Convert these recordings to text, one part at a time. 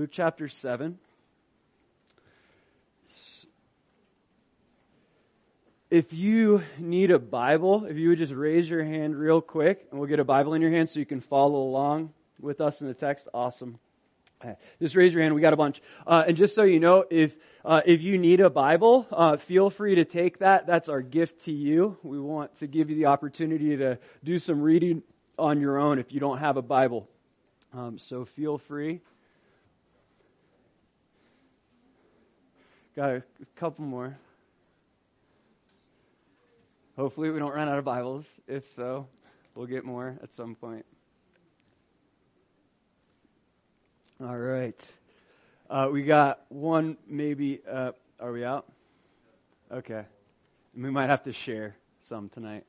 Luke chapter 7. If you need a Bible, if you would just raise your hand real quick, and we'll get a Bible in your hand so you can follow along with us in the text. Awesome. Okay. Just raise your hand. We got a bunch. And just so you know, if you need a Bible, feel free to take that. That's our gift to you. We want to give you the opportunity to do some reading on your own if you don't have a Bible. So feel free. Got a couple more. Hopefully we don't run out of Bibles. If so, we'll get more at some point. All right. We got one maybe. Are we out? Okay. We might have to share some tonight.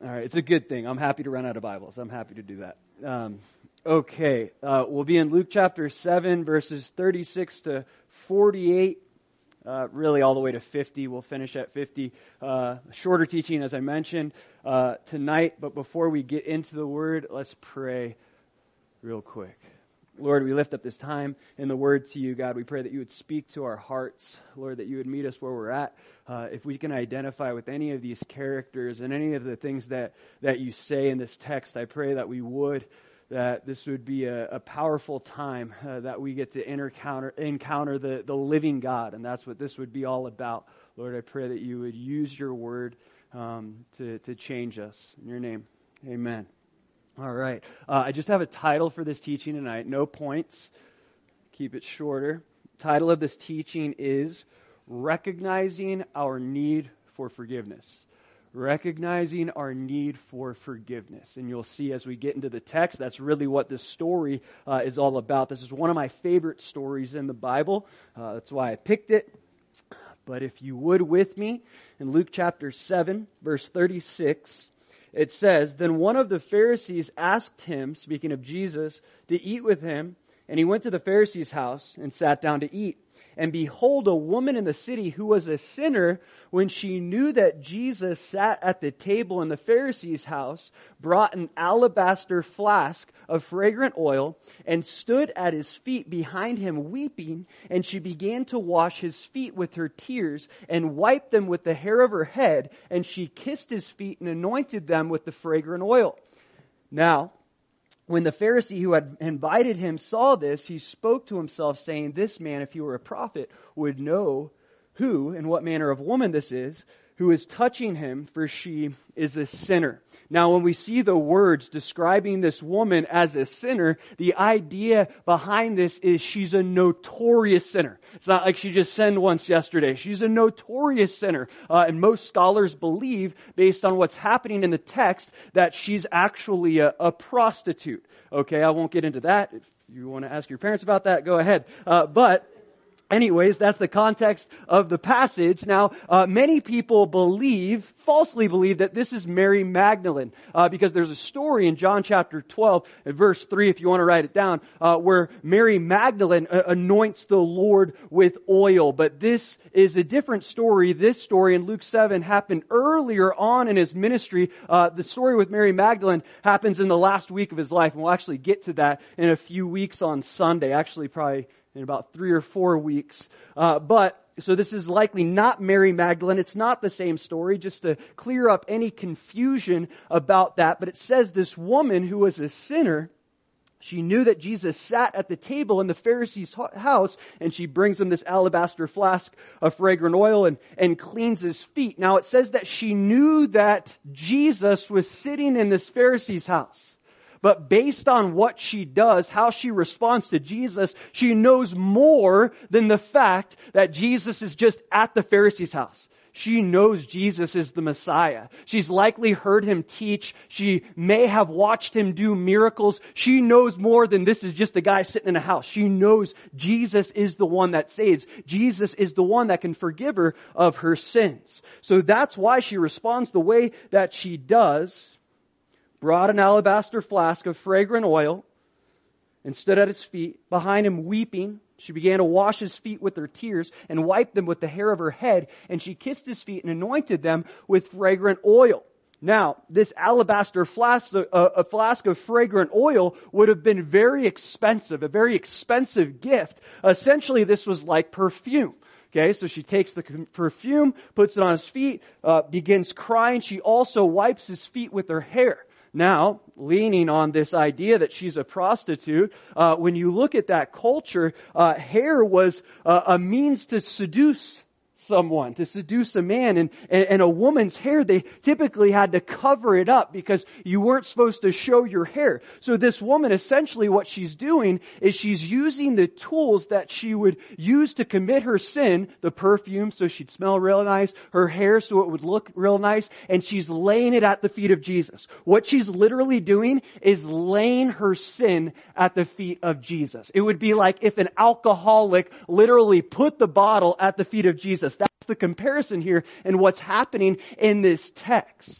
All right. It's a good thing. I'm happy to run out of Bibles. I'm happy to do that. Okay. We'll be in Luke chapter 7, verses 36 to 48. Really all the way to 50. We'll finish at 50. Shorter teaching, as I mentioned, tonight. But before we get into the Word, let's pray real quick. Lord, we lift up this time in the Word to you, God. We pray that you would speak to our hearts. Lord, that you would meet us where we're at. If we can identify with any of these characters and any of the things that you say in this text, I pray that we would. That this would be a powerful time that we get to encounter the living God. And that's what this would be all about. Lord, I pray that you would use your word to change us. In your name, amen. All right. I just have a title for this teaching tonight. No points. Keep it shorter. Title of this teaching is Recognizing Our Need for Forgiveness. Recognizing our need for forgiveness. And you'll see as we get into the text, that's really what this story is all about. This is one of my favorite stories in the Bible. That's why I picked it. But if you would with me, in Luke chapter 7, verse 36, it says, "Then one of the Pharisees asked him," speaking of Jesus, "to eat with him. And he went to the Pharisee's house and sat down to eat. And behold, a woman in the city who was a sinner, when she knew that Jesus sat at the table in the Pharisee's house, brought an alabaster flask of fragrant oil and stood at his feet behind him weeping. And she began to wash his feet with her tears and wiped them with the hair of her head. And she kissed his feet and anointed them with the fragrant oil. Now, when the Pharisee who had invited him saw this, he spoke to himself, saying, 'This man, if he were a prophet, would know who and what manner of woman this is who is touching him, for she is a sinner.'" Now, when we see the words describing this woman as a sinner, the idea behind this is she's a notorious sinner. It's not like she just sinned once yesterday. She's a notorious sinner. And most scholars believe, based on what's happening in the text, that she's actually a prostitute. Okay, I won't get into that. If you want to ask your parents about that, go ahead. But anyways, that's the context of the passage. Now, many people falsely believe that this is Mary Magdalene, because there's a story in John chapter 12, verse 3, if you want to write it down, where Mary Magdalene anoints the Lord with oil. But this is a different story. This story in Luke 7 happened earlier on in his ministry. The story with Mary Magdalene happens in the last week of his life, and we'll actually get to that in a few weeks on Sunday. Actually, probably in about 3 or 4 weeks. So this is likely not Mary Magdalene. It's not the same story, just to clear up any confusion about that. But it says this woman who was a sinner, she knew that Jesus sat at the table in the Pharisee's house, and she brings him this alabaster flask of fragrant oil and cleans his feet. Now it says that she knew that Jesus was sitting in this Pharisee's house. But based on what she does, how she responds to Jesus, she knows more than the fact that Jesus is just at the Pharisee's house. She knows Jesus is the Messiah. She's likely heard him teach. She may have watched him do miracles. She knows more than this is just a guy sitting in a house. She knows Jesus is the one that saves. Jesus is the one that can forgive her of her sins. So that's why she responds the way that she does. Brought an alabaster flask of fragrant oil and stood at his feet, behind him weeping. She began to wash his feet with her tears and wiped them with the hair of her head, and she kissed his feet and anointed them with fragrant oil. Now, this alabaster flask, a flask of fragrant oil would have been very expensive, a very expensive gift. Essentially, this was like perfume. Okay, so she takes the perfume, puts it on his feet, begins crying. She also wipes his feet with her hair. Now, leaning on this idea that she's a prostitute, when you look at that culture, hair was a means to seduce someone, to seduce a man. And a woman's hair, they typically had to cover it up because you weren't supposed to show your hair. So this woman, essentially what she's doing is she's using the tools that she would use to commit her sin, the perfume so she'd smell real nice, her hair so it would look real nice, and she's laying it at the feet of Jesus. What she's literally doing is laying her sin at the feet of Jesus. It would be like if an alcoholic literally put the bottle at the feet of Jesus. That's the comparison here and what's happening in this text.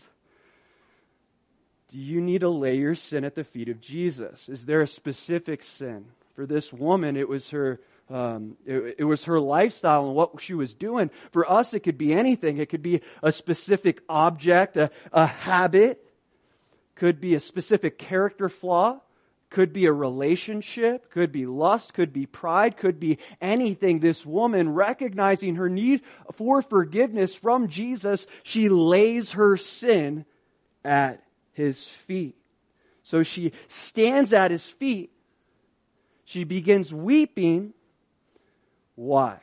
Do you need to lay your sin at the feet of Jesus? Is there a specific sin? For this woman, it was her it was her lifestyle and what she was doing. For us, it could be anything. It could be a specific object, a habit, could be a specific character flaw. Could be a relationship, could be lust, could be pride, could be anything. This woman, recognizing her need for forgiveness from Jesus, she lays her sin at his feet. So she stands at his feet. She begins weeping. Why?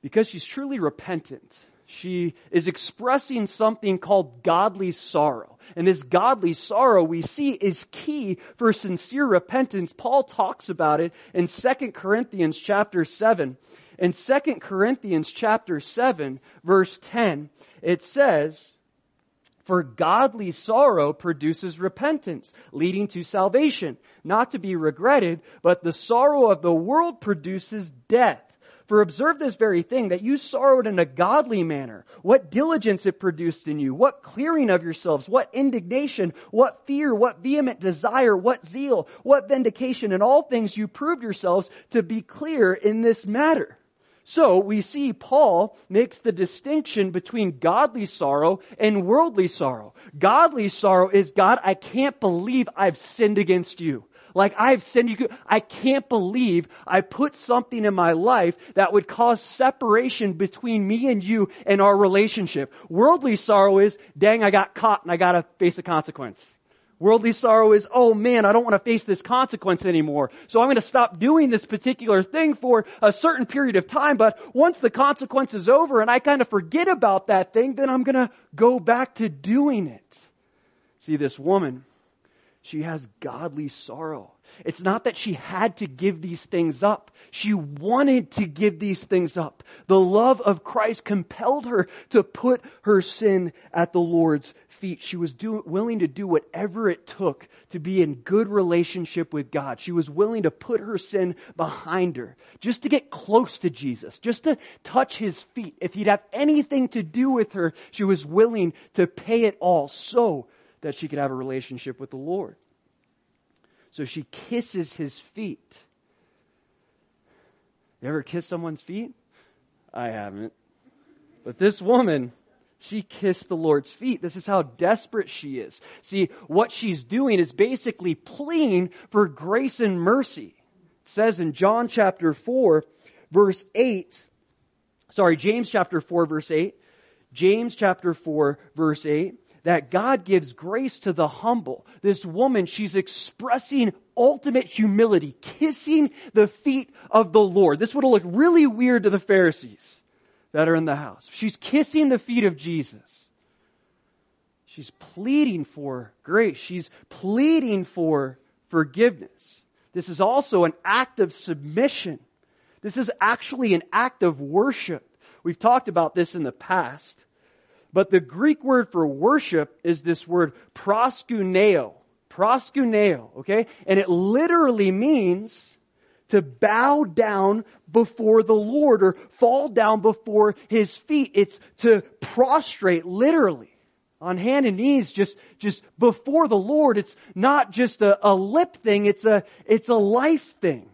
Because she's truly repentant. She is expressing something called godly sorrow. And this godly sorrow we see is key for sincere repentance. Paul talks about it in 2 Corinthians chapter 7. In 2 Corinthians chapter 7, verse 10, it says, "For godly sorrow produces repentance, leading to salvation, not to be regretted, but the sorrow of the world produces death. For observe this very thing, that you sorrowed in a godly manner. What diligence it produced in you, what clearing of yourselves, what indignation, what fear, what vehement desire, what zeal, what vindication. In all things you proved yourselves to be clear in this matter." So we see Paul makes the distinction between godly sorrow and worldly sorrow. Godly sorrow is, "God, I can't believe I've sinned against you. Like, I've sinned. I can't believe I put something in my life that would cause separation between me and you and our relationship." Worldly sorrow is, "Dang, I got caught and I gotta face a consequence." Worldly sorrow is, "Oh man, I don't want to face this consequence anymore. So I'm going to stop doing this particular thing for a certain period of time. But once the consequence is over and I kind of forget about that thing, then I'm going to go back to doing it." See, this woman, she has godly sorrow. It's not that she had to give these things up. She wanted to give these things up. The love of Christ compelled her to put her sin at the Lord's feet. She was willing to do whatever it took to be in good relationship with God. She was willing to put her sin behind her just to get close to Jesus, just to touch his feet. If he'd have anything to do with her, she was willing to pay it all so that she could have a relationship with the Lord. So she kisses his feet. You ever kiss someone's feet? I haven't. But this woman, she kissed the Lord's feet. This is how desperate she is. See, what she's doing is basically pleading for grace and mercy. It says in John chapter 4, verse 8. Sorry, James chapter 4, verse 8. James chapter 4, verse 8. That God gives grace to the humble. This woman, she's expressing ultimate humility, kissing the feet of the Lord. This would have looked really weird to the Pharisees that are in the house. She's kissing the feet of Jesus. She's pleading for grace. She's pleading for forgiveness. This is also an act of submission. This is actually an act of worship. We've talked about this in the past. But the Greek word for worship is this word proskuneo. Proskuneo, okay? And it literally means to bow down before the Lord or fall down before his feet. It's to prostrate, literally, on hand and knees, just before the Lord. It's not just a lip thing, it's a life thing.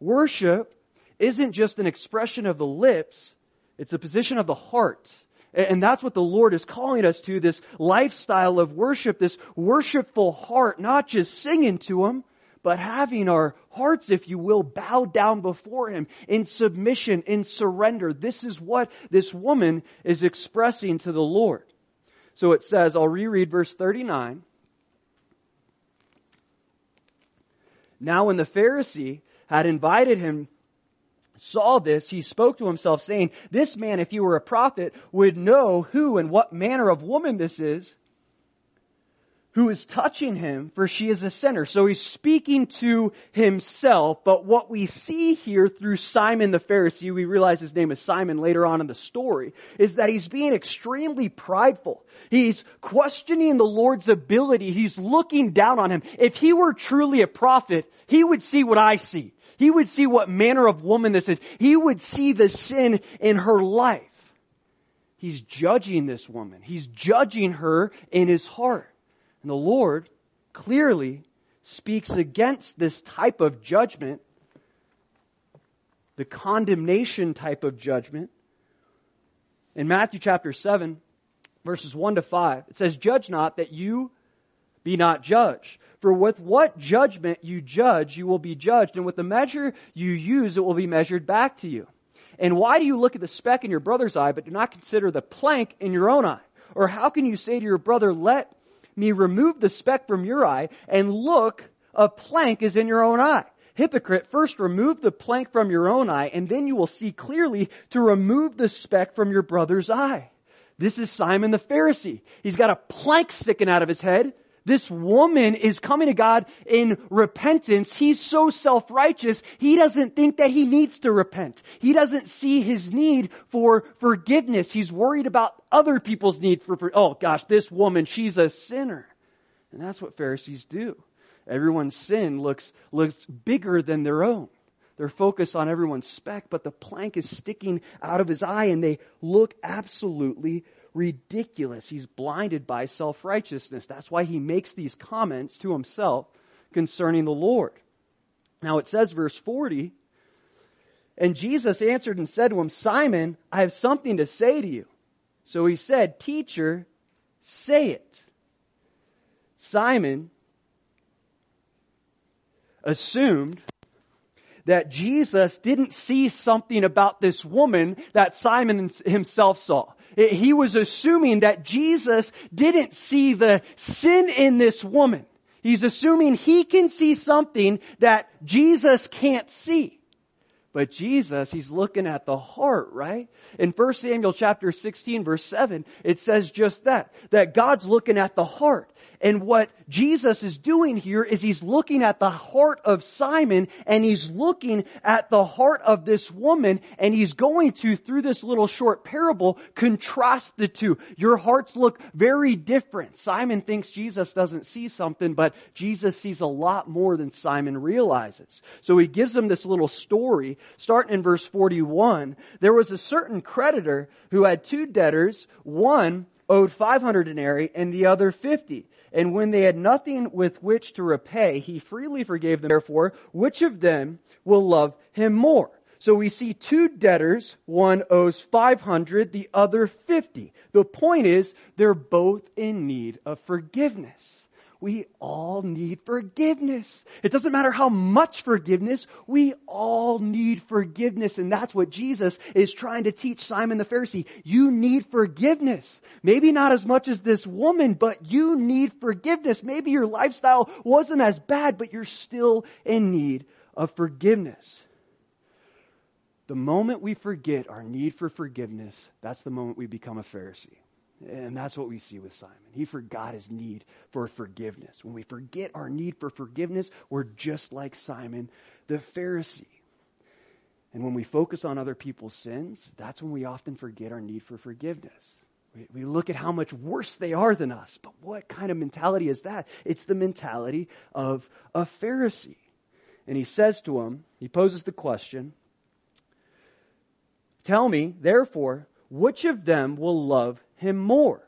Worship isn't just an expression of the lips, it's a position of the heart. And that's what the Lord is calling us to, this lifestyle of worship, this worshipful heart, not just singing to Him, but having our hearts, if you will, bow down before Him in submission, in surrender. This is what this woman is expressing to the Lord. So it says, I'll reread verse 39. Now when the Pharisee had invited him, saw this, he spoke to himself, saying, this man, if he were a prophet, would know who and what manner of woman this is who is touching him, for she is a sinner. So he's speaking to himself, but what we see here through Simon the Pharisee, we realize his name is Simon later on in the story, is that he's being extremely prideful. He's questioning the Lord's ability. He's looking down on him. If he were truly a prophet, he would see what I see. He would see what manner of woman this is. He would see the sin in her life. He's judging this woman. He's judging her in his heart. And the Lord clearly speaks against this type of judgment, the condemnation type of judgment. In Matthew chapter 7, verses 1 to 5, it says, judge not that you be not judged. For with what judgment you judge, you will be judged. And with the measure you use, it will be measured back to you. And why do you look at the speck in your brother's eye, but do not consider the plank in your own eye? Or how can you say to your brother, let me remove the speck from your eye, and look, a plank is in your own eye. Hypocrite, first remove the plank from your own eye, and then you will see clearly to remove the speck from your brother's eye. This is Simon the Pharisee. He's got a plank sticking out of his head. This woman is coming to God in repentance. He's so self-righteous, he doesn't think that he needs to repent. He doesn't see his need for forgiveness. He's worried about other people's need for forgiveness. Oh gosh, this woman, she's a sinner. And that's what Pharisees do. Everyone's sin looks bigger than their own. They're focused on everyone's speck, but the plank is sticking out of his eye and they look absolutely ridiculous. He's blinded by self-righteousness. That's why he makes these comments to himself concerning the Lord. Now it says, verse 40, and Jesus answered and said to him, Simon, I have something to say to you. So he said, teacher, say it. Simon assumed that Jesus didn't see something about this woman that Simon himself saw. He was assuming that Jesus didn't see the sin in this woman. He's assuming he can see something that Jesus can't see. But Jesus, he's looking at the heart, right? In 1 Samuel chapter 16, verse 7, it says just that God's looking at the heart. And what Jesus is doing here is he's looking at the heart of Simon, and he's looking at the heart of this woman, and he's going to, through this little short parable, contrast the two. Your hearts look very different. Simon thinks Jesus doesn't see something, but Jesus sees a lot more than Simon realizes. So he gives him this little story. Starting in verse 41, there was a certain creditor who had two debtors. One owed 500 denarii and the other 50. And when they had nothing with which to repay, he freely forgave them. Therefore, which of them will love him more? So we see two debtors. One owes 500, the other 50. The point is, they're both in need of forgiveness. We all need forgiveness. It doesn't matter how much forgiveness. We all need forgiveness. And that's what Jesus is trying to teach Simon the Pharisee. You need forgiveness. Maybe not as much as this woman, but you need forgiveness. Maybe your lifestyle wasn't as bad, but you're still in need of forgiveness. The moment we forget our need for forgiveness, that's the moment we become a Pharisee. And that's what we see with Simon. He forgot his need for forgiveness. When we forget our need for forgiveness, we're just like Simon the Pharisee. And when we focus on other people's sins, that's when we often forget our need for forgiveness. We look at how much worse they are than us. But what kind of mentality is that? It's the mentality of a Pharisee. And he says to him, he poses the question, tell me, therefore, which of them will love him more?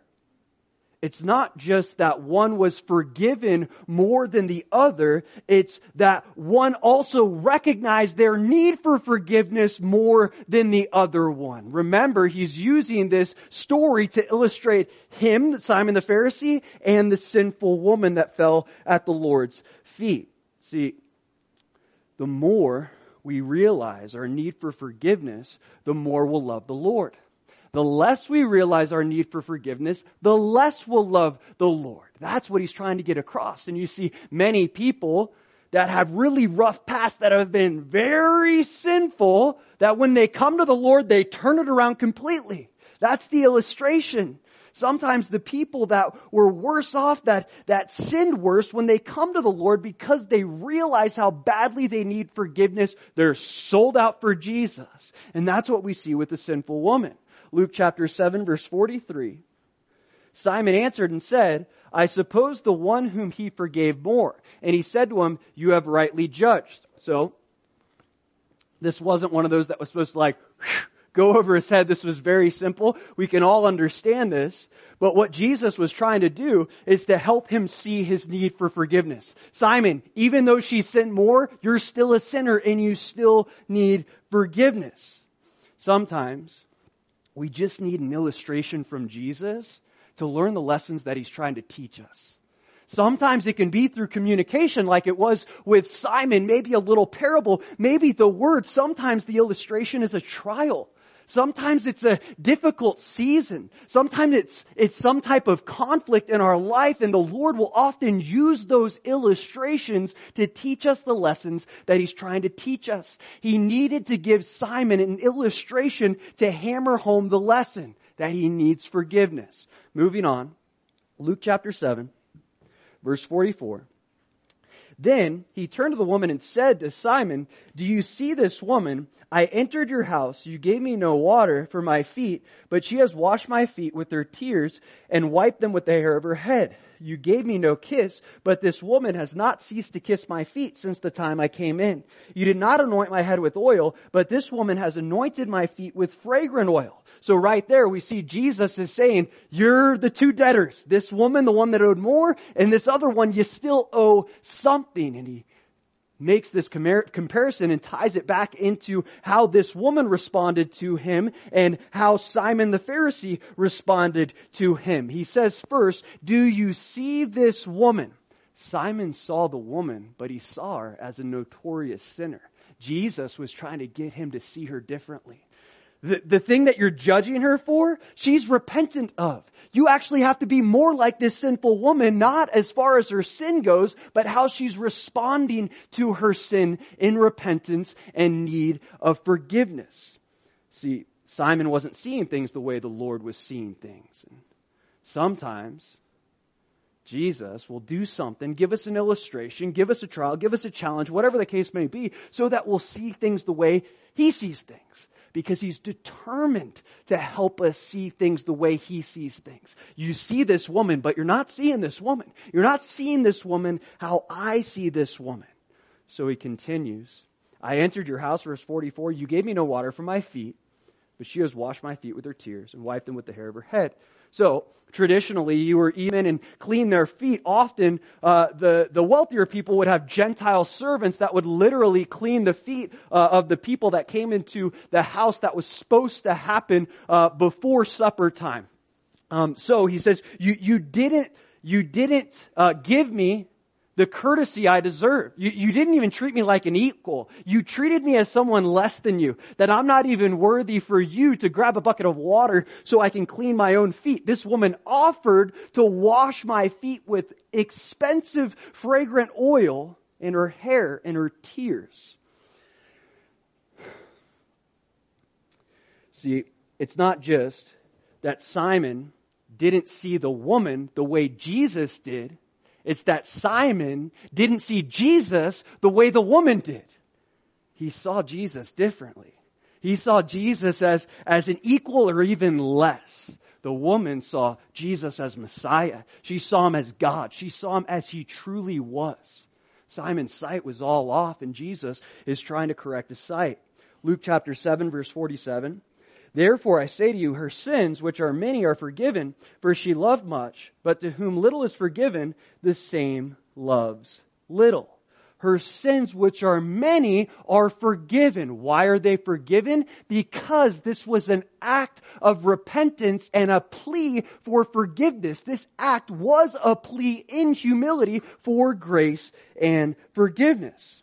It's not just that one was forgiven more than the other. It's that one also recognized their need for forgiveness more than the other one. Remember, he's using this story to illustrate him, Simon the Pharisee, and the sinful woman that fell at the Lord's feet. See, the more we realize our need for forgiveness, the more we'll love the Lord. The less we realize our need for forgiveness, the less we'll love the Lord. That's what he's trying to get across. And you see many people that have really rough pasts that have been very sinful, that when they come to the Lord, they turn it around completely. That's the illustration. Sometimes the people that were worse off, that sinned worse, when they come to the Lord because they realize how badly they need forgiveness, they're sold out for Jesus. And that's what we see with the sinful woman. Luke chapter 7, verse 43. Simon answered and said, I suppose the one whom he forgave more. And he said to him, you have rightly judged. So, this wasn't one of those that was supposed to go over his head. This was very simple. We can all understand this. But what Jesus was trying to do is to help him see his need for forgiveness. Simon, even though she sinned more, you're still a sinner and you still need forgiveness. Sometimes we just need an illustration from Jesus to learn the lessons that he's trying to teach us. Sometimes it can be through communication like it was with Simon, maybe a little parable, maybe the word. Sometimes the illustration is a trial. Sometimes it's a difficult season. Sometimes it's some type of conflict in our life, and the Lord will often use those illustrations to teach us the lessons that he's trying to teach us. He needed to give Simon an illustration to hammer home the lesson that he needs forgiveness. Moving on, Luke chapter 7, verse 44. Then he turned to the woman and said to Simon, do you see this woman? I entered your house. You gave me no water for my feet, but she has washed my feet with her tears and wiped them with the hair of her head. You gave me no kiss, but this woman has not ceased to kiss my feet since the time I came in. You did not anoint my head with oil, but this woman has anointed my feet with fragrant oil. So right there we see Jesus is saying, you're the two debtors. This woman, the one that owed more, and this other one, you still owe something. And he makes this comparison and ties it back into how this woman responded to him and how Simon the Pharisee responded to him. He says first, do you see this woman? Simon saw the woman, but he saw her as a notorious sinner. Jesus was trying to get him to see her differently. The thing that you're judging her for, she's repentant of. You actually have to be more like this sinful woman, not as far as her sin goes, but how she's responding to her sin in repentance and need of forgiveness. See, Simon wasn't seeing things the way the Lord was seeing things. And sometimes Jesus will do something, give us an illustration, give us a trial, give us a challenge, whatever the case may be, so that we'll see things the way he sees things. Because he's determined to help us see things the way he sees things. You see this woman, but you're not seeing this woman. You're not seeing this woman how I see this woman. So he continues, I entered your house, verse 44, you gave me no water for my feet, but she has washed my feet with her tears and wiped them with the hair of her head. So traditionally, you were even and clean their feet. Often, the wealthier people would have Gentile servants that would literally clean the feet of the people that came into the house that was supposed to happen before supper time. So he says, "You didn't give me the courtesy I deserve. You didn't even treat me like an equal. You treated me as someone less than you, that I'm not even worthy for you to grab a bucket of water so I can clean my own feet. This woman offered to wash my feet with expensive fragrant oil in her hair and her tears. See, it's not just that Simon didn't see the woman the way Jesus did. It's that Simon didn't see Jesus the way the woman did. He saw Jesus differently. He saw Jesus as an equal or even less. The woman saw Jesus as Messiah. She saw him as God. She saw him as he truly was. Simon's sight was all off, and Jesus is trying to correct his sight. Luke chapter 7, verse 47. Therefore I say to you, her sins, which are many, are forgiven, for she loved much. But to whom little is forgiven, the same loves little. Her sins, which are many, are forgiven. Why are they forgiven? Because this was an act of repentance and a plea for forgiveness. This act was a plea in humility for grace and forgiveness.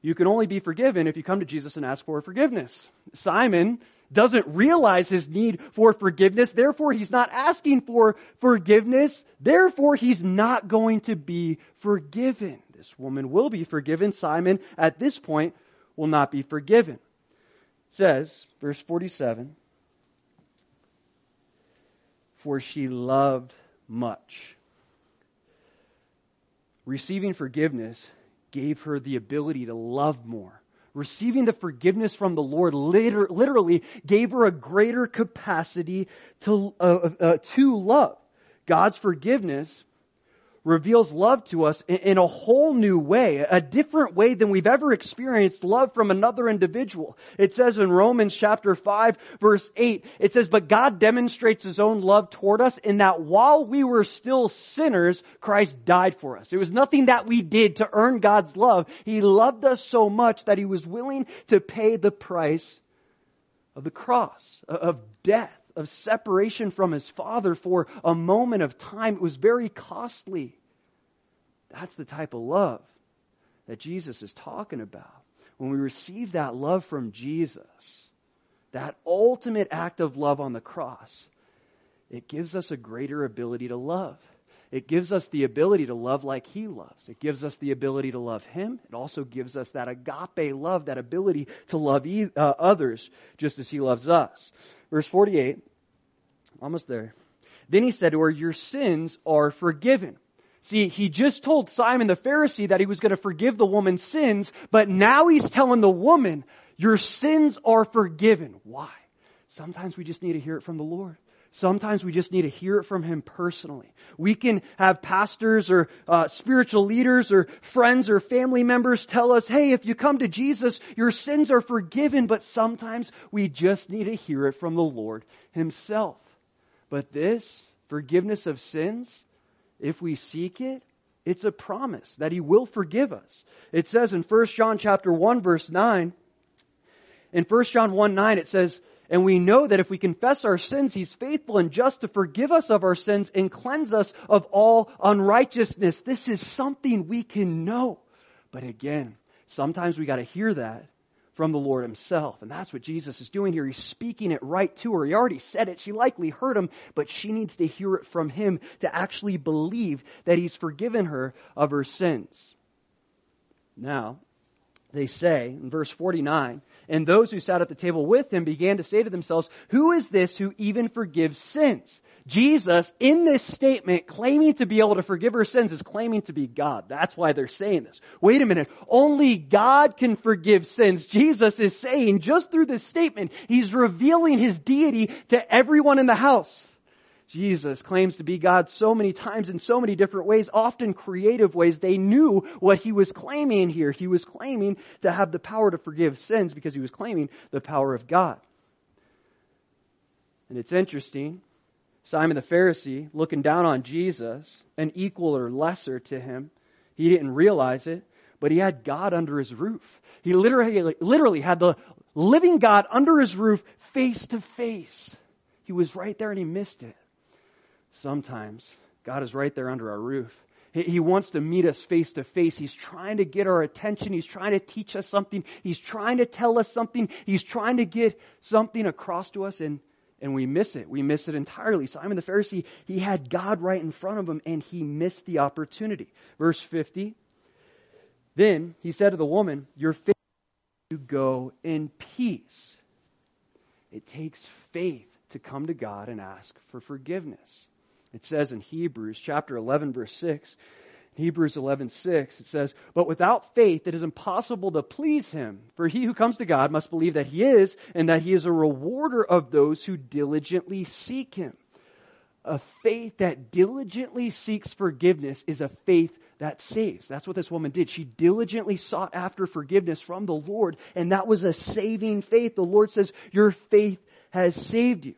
You can only be forgiven if you come to Jesus and ask for forgiveness. Simon doesn't realize his need for forgiveness. Therefore, he's not asking for forgiveness. Therefore, he's not going to be forgiven. This woman will be forgiven. Simon, at this point, will not be forgiven. It says, verse 47, for she loved much. Receiving forgiveness gave her the ability to love more. Receiving the forgiveness from the Lord literally gave her a greater capacity to love. God's forgiveness reveals love to us in a whole new way, a different way than we've ever experienced love from another individual. It says in Romans chapter 5, verse 8, it says, but God demonstrates his own love toward us in that while we were still sinners, Christ died for us. It was nothing that we did to earn God's love. He loved us so much that he was willing to pay the price of the cross, of death, of separation from his Father for a moment of time. It was very costly. That's the type of love that Jesus is talking about. When we receive that love from Jesus, that ultimate act of love on the cross, it gives us a greater ability to love. It gives us the ability to love like he loves. It gives us the ability to love him. It also gives us that agape love, that ability to love others just as he loves us. Verse 48, almost there. Then he said to her, your sins are forgiven. See, he just told Simon the Pharisee that he was going to forgive the woman's sins, but now he's telling the woman, your sins are forgiven. Why? Sometimes we just need to hear it from the Lord. Sometimes we just need to hear it from him personally. We can have pastors or spiritual leaders or friends or family members tell us, hey, if you come to Jesus, your sins are forgiven. But sometimes we just need to hear it from the Lord himself. But this forgiveness of sins, if we seek it, it's a promise that he will forgive us. It says in 1 John chapter 1, verse 9, in 1 John 1:9, it says, and we know that if we confess our sins, he's faithful and just to forgive us of our sins and cleanse us of all unrighteousness. This is something we can know. But again, sometimes we got to hear that from the Lord himself. And that's what Jesus is doing here. He's speaking it right to her. He already said it. She likely heard him, but she needs to hear it from him to actually believe that he's forgiven her of her sins. Now, they say in verse 49, and those who sat at the table with him began to say to themselves, who is this who even forgives sins? Jesus, in this statement, claiming to be able to forgive her sins, is claiming to be God. That's why they're saying this. Wait a minute. Only God can forgive sins. Jesus is saying, just through this statement, he's revealing his deity to everyone in the house. Jesus claims to be God so many times in so many different ways, often creative ways. They knew what he was claiming here. He was claiming to have the power to forgive sins because he was claiming the power of God. And it's interesting. Simon the Pharisee, looking down on Jesus, an equal or lesser to him, he didn't realize it, but he had God under his roof. He literally had the living God under his roof face to face. He was right there and he missed it. Sometimes God is right there under our roof. He wants to meet us face to face. He's trying to get our attention. He's trying to teach us something. He's trying to tell us something. He's trying to get something across to us, and we miss it. We miss it entirely. Simon the Pharisee, he had God right in front of him and he missed the opportunity. Verse 50, then he said to the woman, your faith you go in peace. It takes faith to come to God and ask for forgiveness. It says in Hebrews chapter 11, verse 6, Hebrews 11:6, it says, but without faith, it is impossible to please him. For he who comes to God must believe that he is, and that he is a rewarder of those who diligently seek him. A faith that diligently seeks forgiveness is a faith that saves. That's what this woman did. She diligently sought after forgiveness from the Lord, and that was a saving faith. The Lord says, your faith has saved you.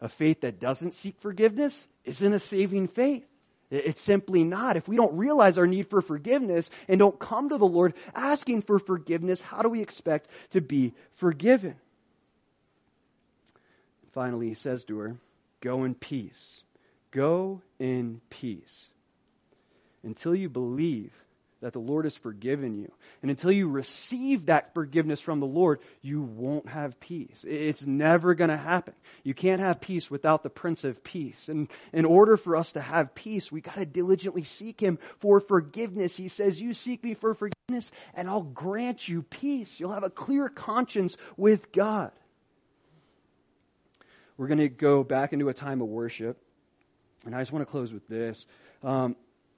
A faith that doesn't seek forgiveness isn't a saving faith. It's simply not. If we don't realize our need for forgiveness and don't come to the Lord asking for forgiveness, how do we expect to be forgiven? Finally, he says to her, go in peace. Go in peace. Until you believe that the Lord has forgiven you, and until you receive that forgiveness from the Lord, you won't have peace. It's never going to happen. You can't have peace without the Prince of Peace. And in order for us to have peace, we got to diligently seek Him for forgiveness. He says, you seek me for forgiveness, and I'll grant you peace. You'll have a clear conscience with God. We're going to go back into a time of worship. And I just want to close with this.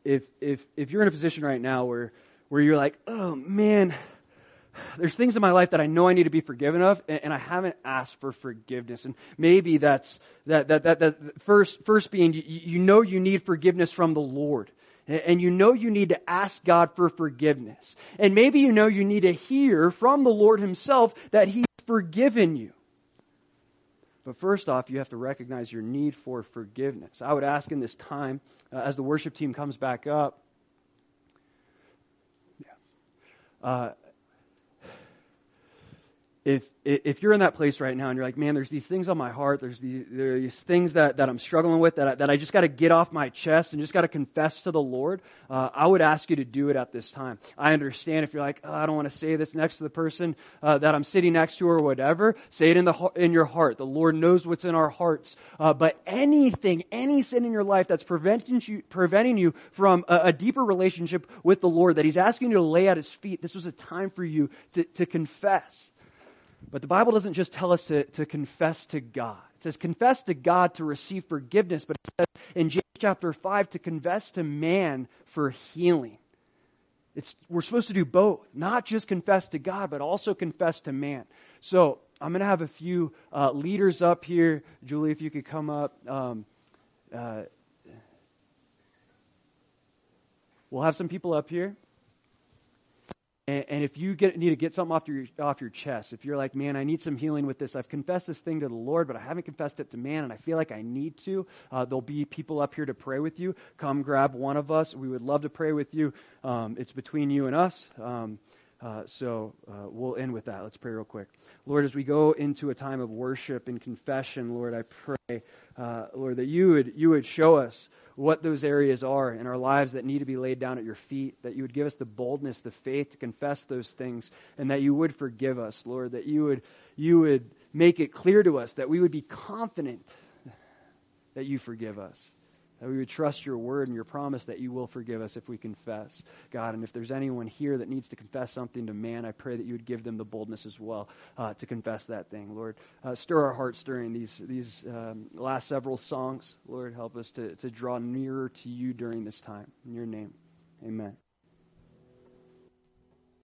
If you're in a position right now where you're like, oh man, there's things in my life that I know I need to be forgiven of, and I haven't asked for forgiveness. And maybe that's that first being you know you need forgiveness from the Lord. And you know you need to ask God for forgiveness. And maybe you know you need to hear from the Lord Himself that He's forgiven you. But first off, you have to recognize your need for forgiveness. I would ask in this time, as the worship team comes back up, if you're in that place right now and you're like, man, there's these things on my heart, there's these things that I'm struggling with that I just got to get off my chest and just got to confess to the Lord, I would ask you to do it at this time. I understand if you're like, I don't want to say this next to the person that I'm sitting next to or whatever. Say it in your heart. The Lord knows what's in our hearts. But any sin in your life that's preventing you from a deeper relationship with the Lord that He's asking you to lay at His feet, this was a time for you to confess. But the Bible doesn't just tell us to confess to God. It says confess to God to receive forgiveness, but it says in James chapter 5 to confess to man for healing. We're supposed to do both, not just confess to God, but also confess to man. So I'm going to have a few leaders up here. Julie, if you could come up. We'll have some people up here. And if you need to get something off your chest, if you're like, man, I need some healing with this. I've confessed this thing to the Lord, but I haven't confessed it to man, and I feel like I need to. There'll be people up here to pray with you. Come grab one of us. We would love to pray with you. It's between you and us. So we'll end with that. Let's pray real quick. Lord, as we go into a time of worship and confession, Lord, I pray, Lord, that you would show us what those areas are in our lives that need to be laid down at your feet, that you would give us the boldness, the faith to confess those things, and that you would forgive us, Lord, that you would make it clear to us, that we would be confident that you forgive us, that we would trust your word and your promise that you will forgive us if we confess, God. And if there's anyone here that needs to confess something to man, I pray that you would give them the boldness as well to confess that thing, Lord. Stir our hearts during these last several songs. Lord, help us to draw nearer to you during this time. In your name, amen.